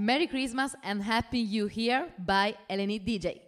Merry Christmas and Happy New Year by Eleni DJ.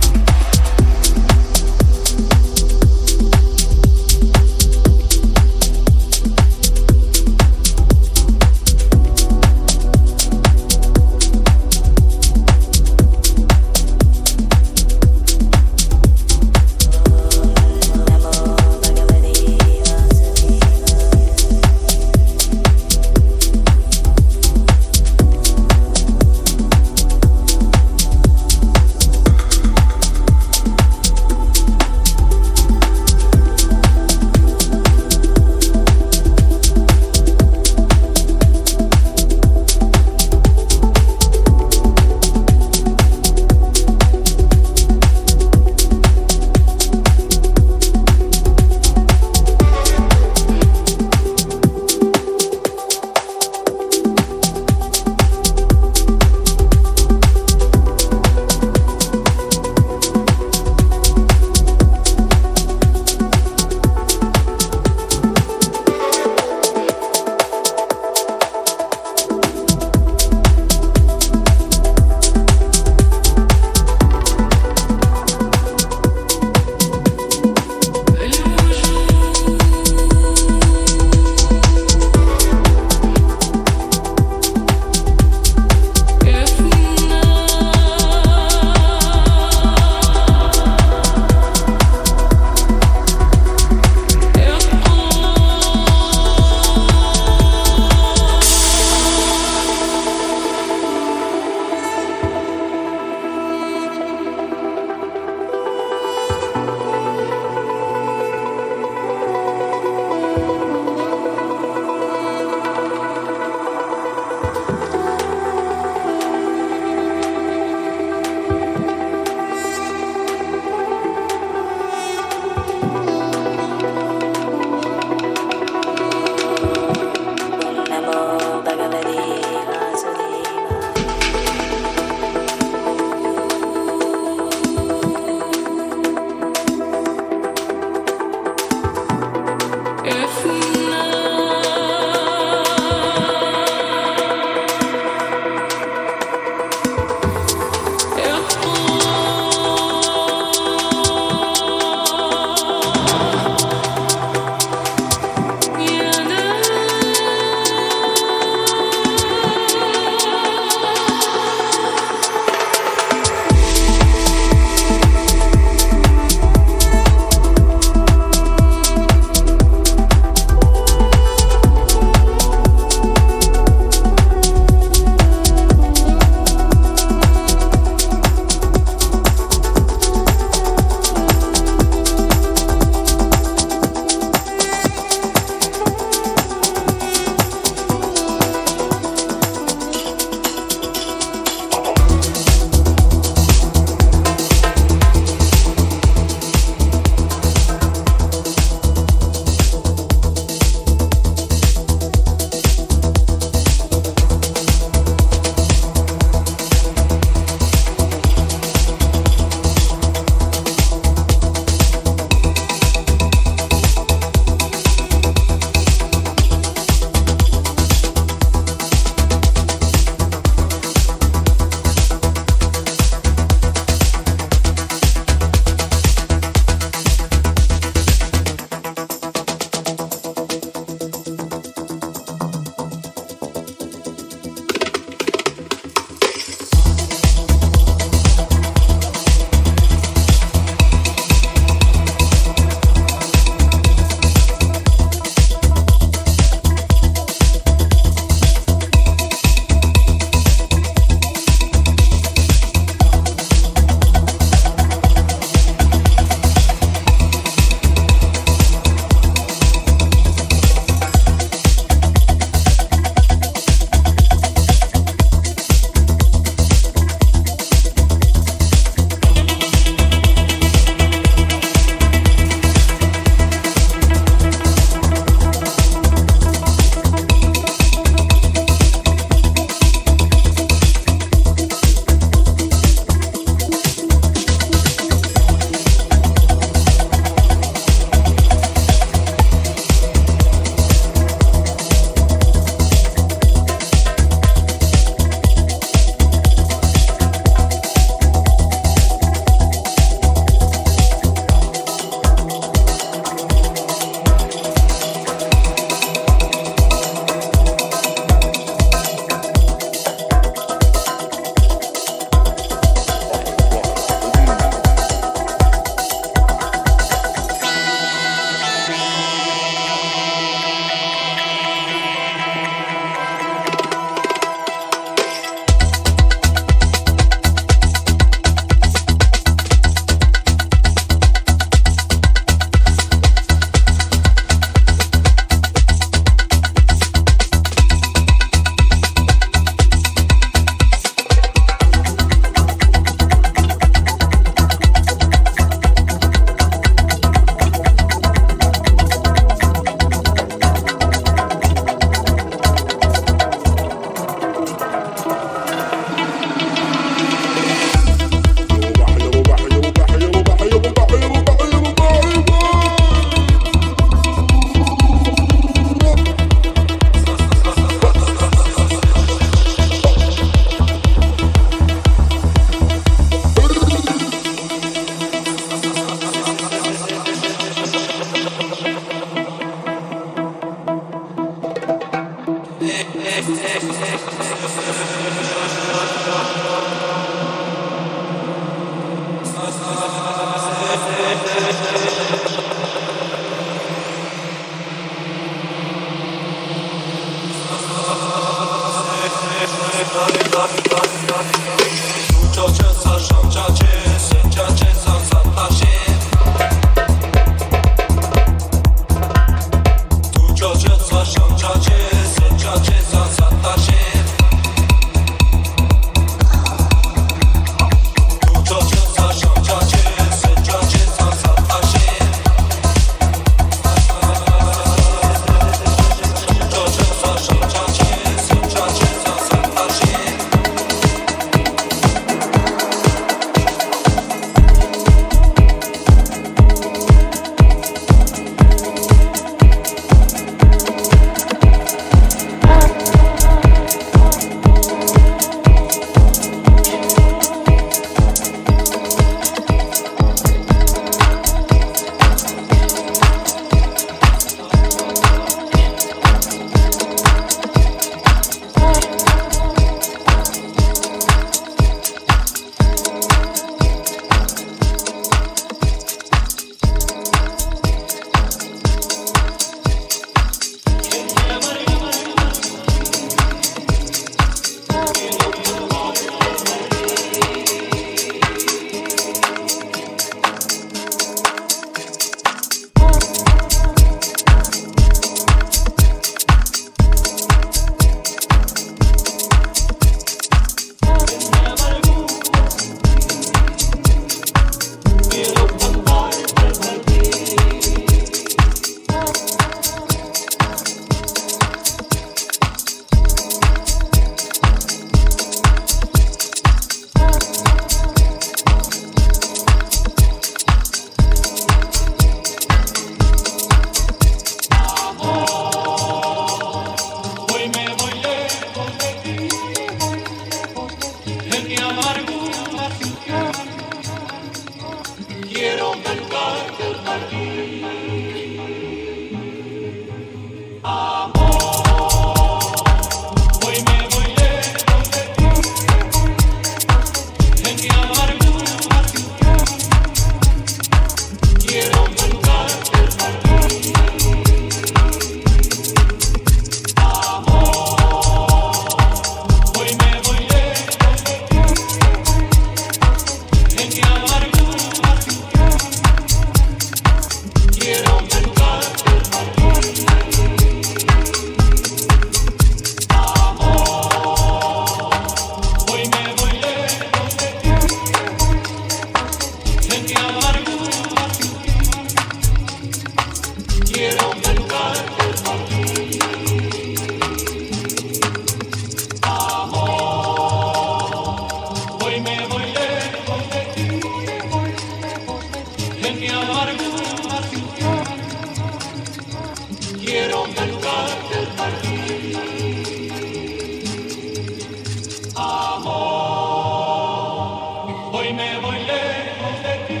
Huyeron del lugar del partir. Amor, hoy me voy lejos de ti,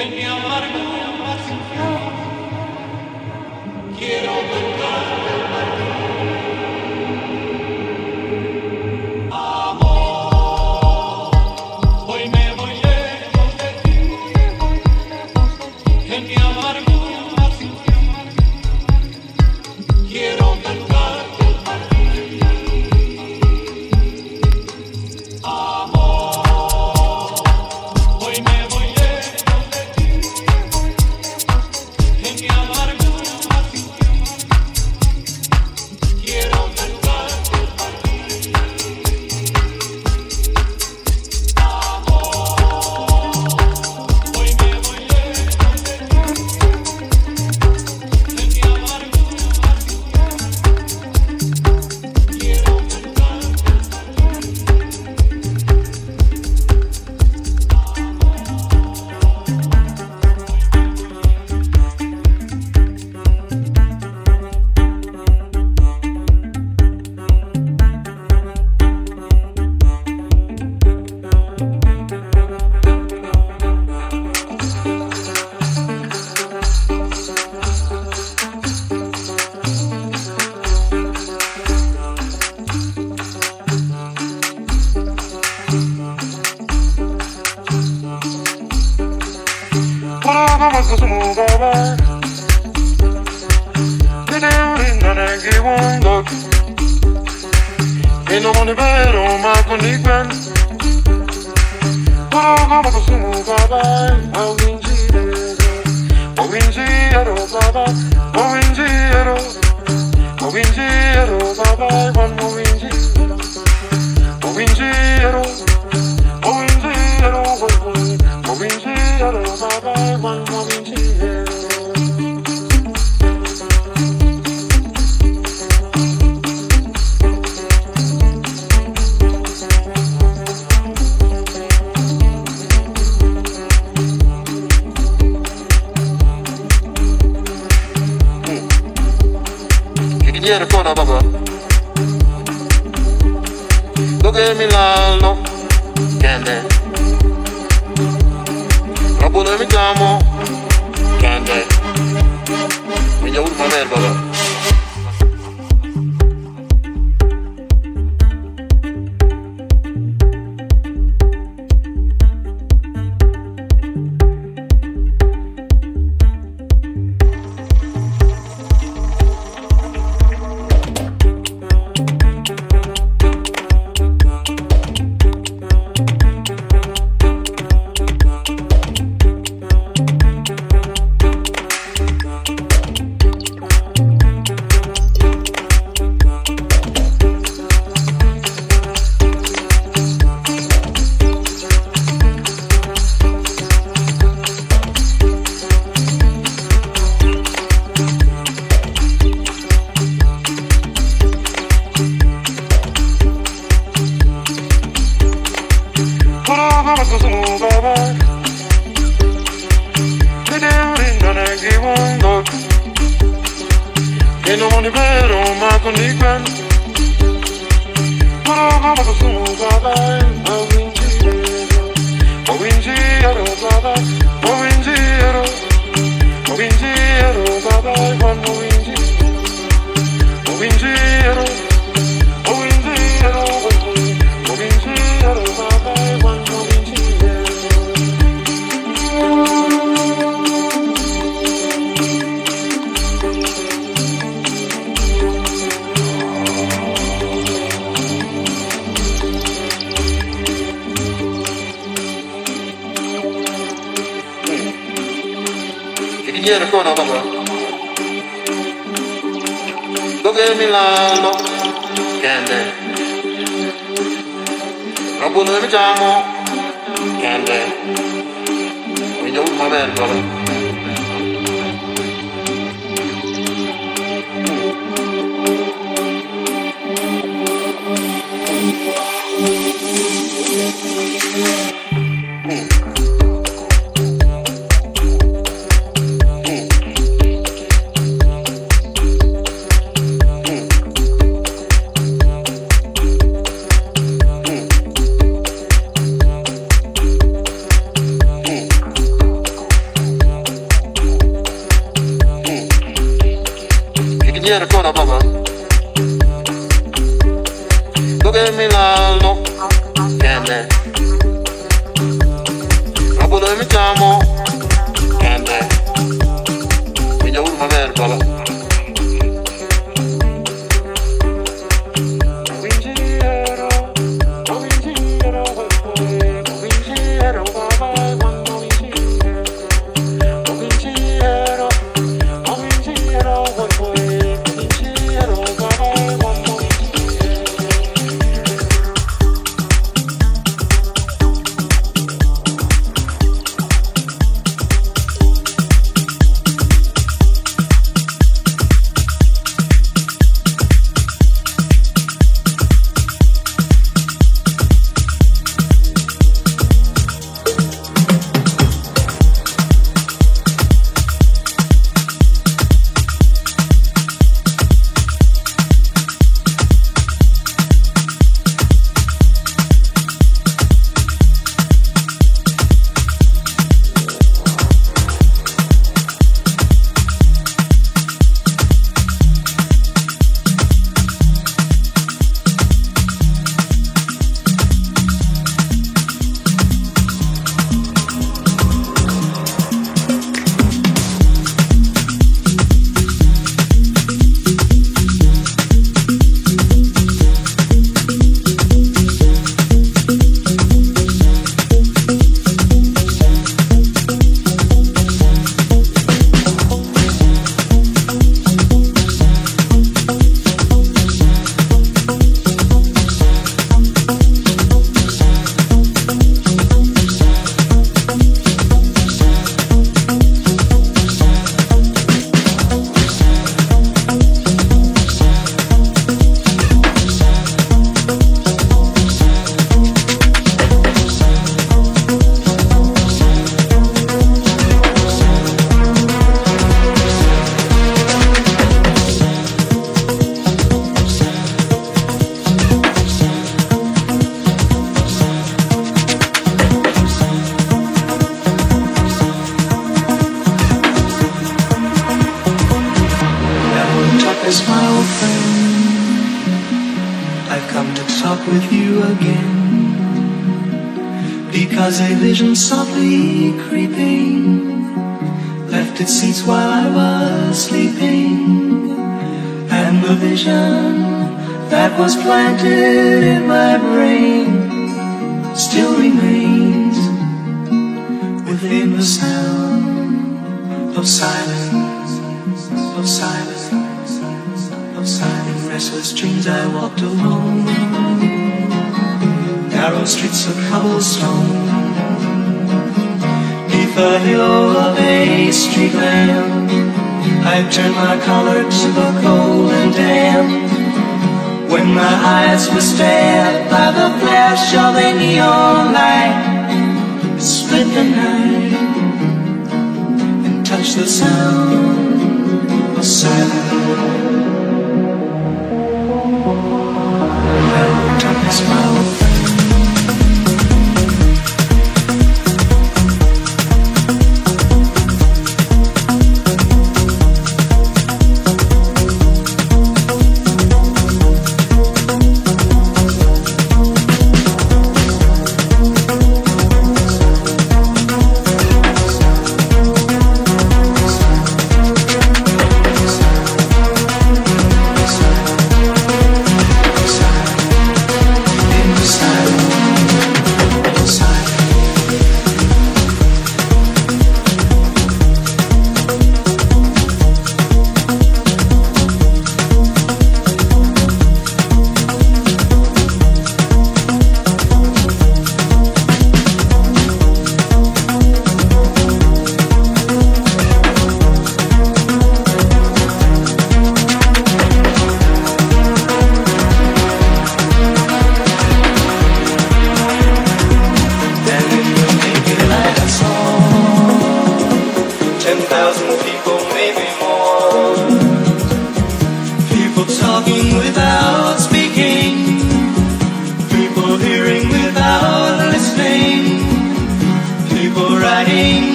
en mi amargura pasión. Quiero del lugar del partir. Amor, hoy me voy lejos de ti, en mi amargura. Viene con la papa. Look at me now, look. Candy. I'm gonna make you more. Candy. We just wanna make it.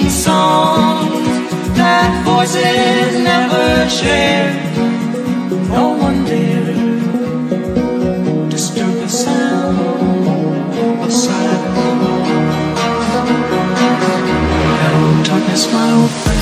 Songs that voices never share, is my old friend.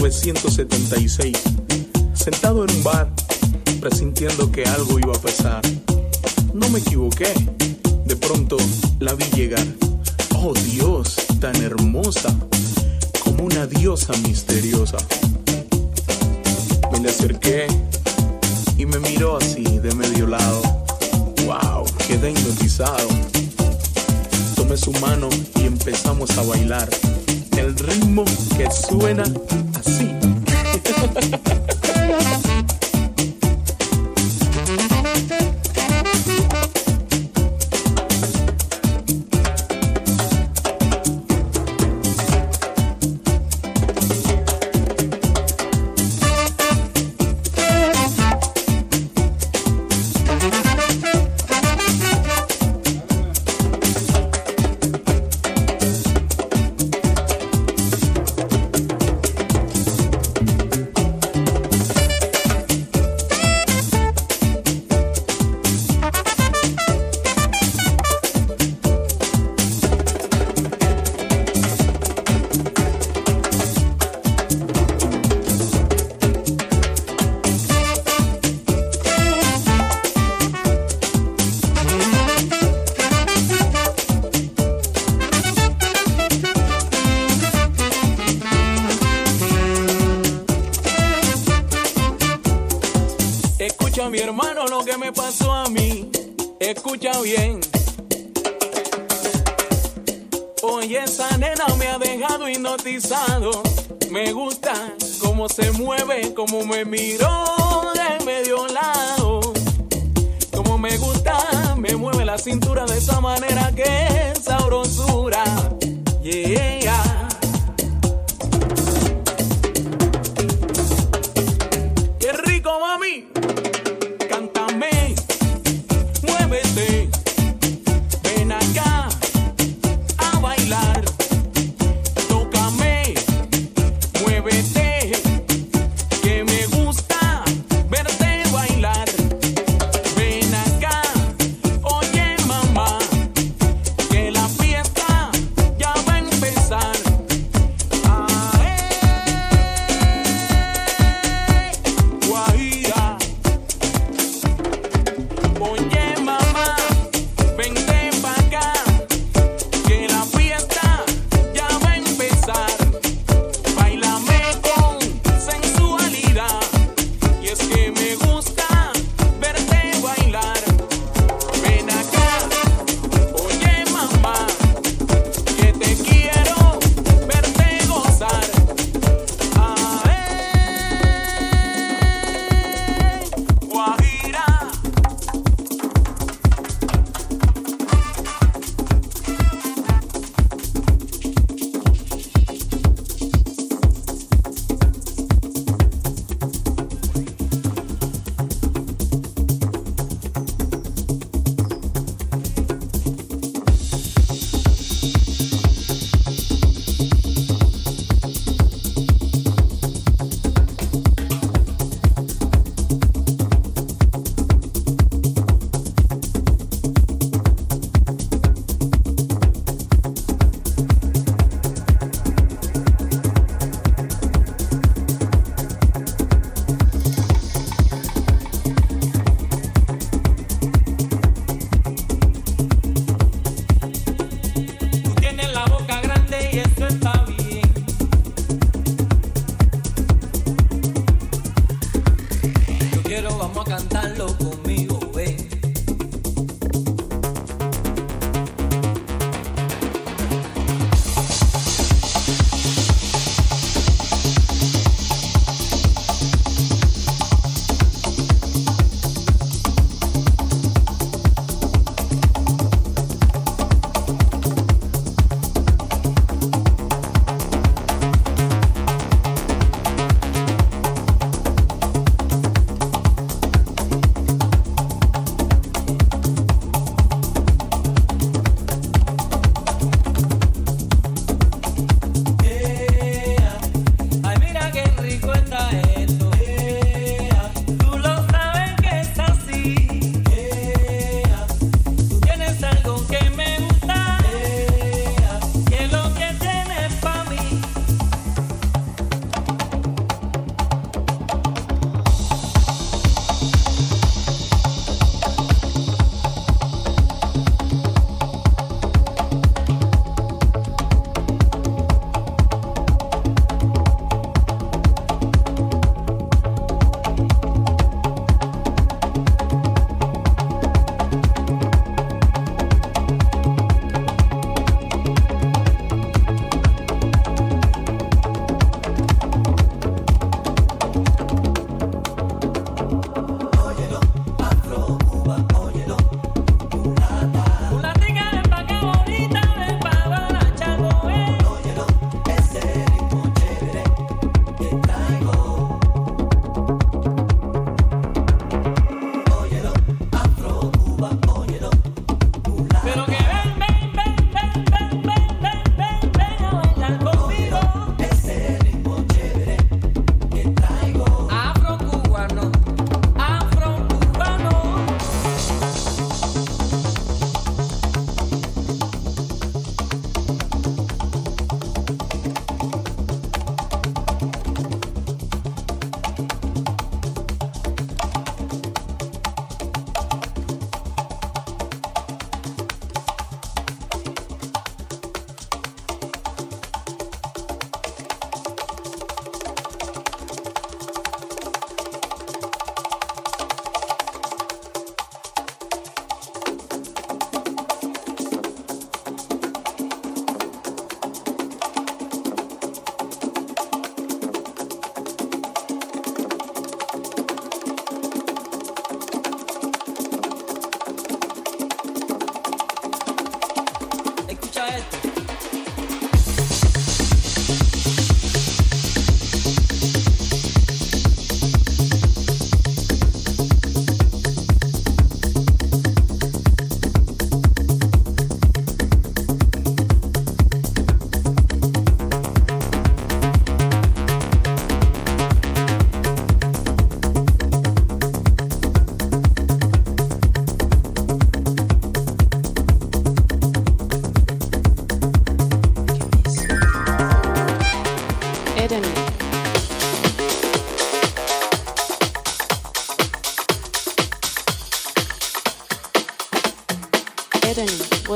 1976, sentado en un bar, presintiendo que algo iba a pasar. No me equivoqué, de pronto la vi llegar. Oh Dios, tan hermosa, como una diosa misteriosa. Me le acerqué y me miró así de medio lado. Wow, quedé hipnotizado. Tomé su mano y empezamos a bailar. El ritmo que suena así. Mi hermano, lo que me pasó a mí, escucha bien. Oye, esa nena me ha dejado hipnotizado. Me gusta cómo se mueve, cómo me miró de medio lado. Como me gusta, me mueve la cintura de esa manera que es sabrosura. Yeah.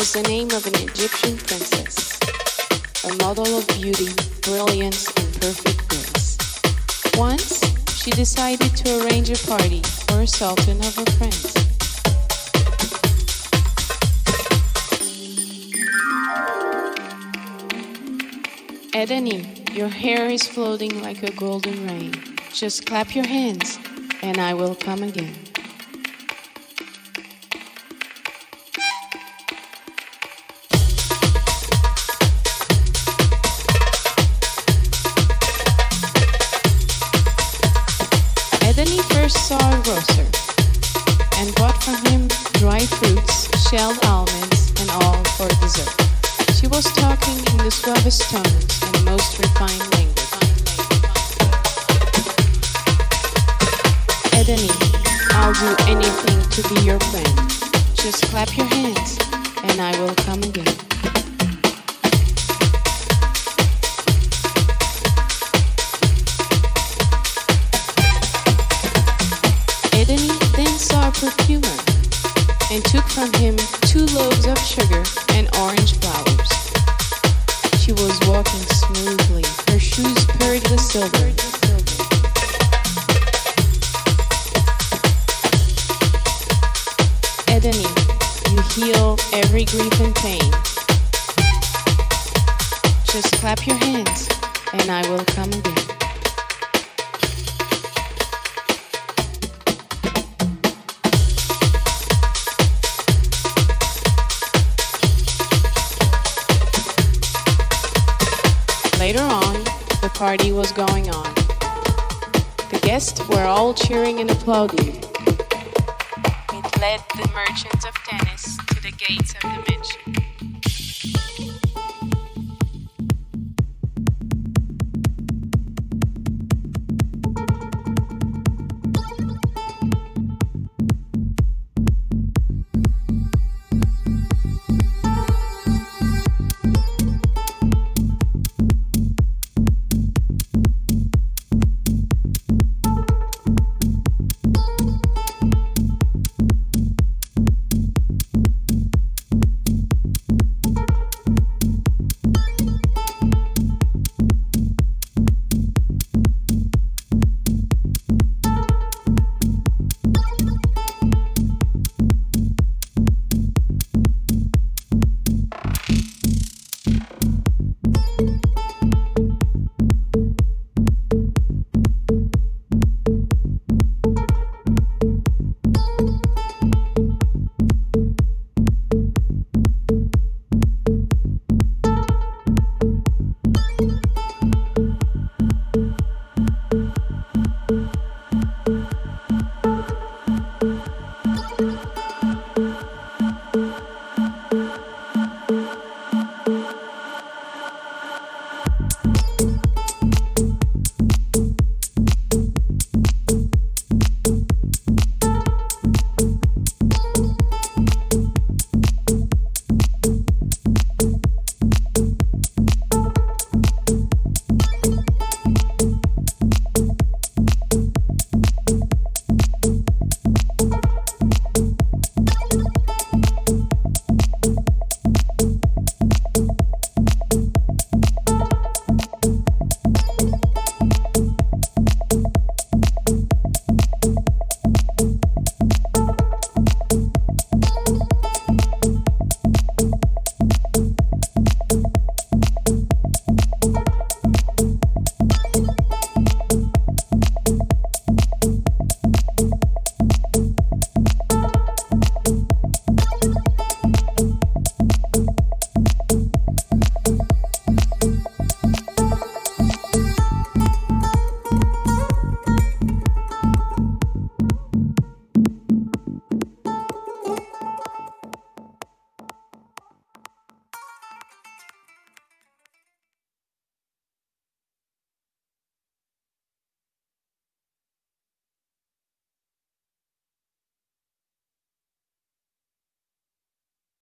was the name of an Egyptian princess, a model of beauty, brilliance, and perfect grace. Once, she decided to arrange a party for a sultan of her friends. Eleni, your hair is floating like a golden rain. Just clap your hands, and I will come again. Eleni first saw a grocer and bought from him dried fruits, shelled almonds, and all for dessert. She was talking in the suavest tones and most refined language. Eleni, I'll do anything to be your friend. Just clap your hands, and I will come again. Eleni then saw a perfumer and took from him 2 loaves of sugar and orange flowers. She was walking smoothly, her shoes purred with silver. Eleni, you heal every grief and pain. Just clap your hands, and I will come again. Later on, the party was going on. The guests were all cheering and applauding. It led the merchants of Tanis to the gates of the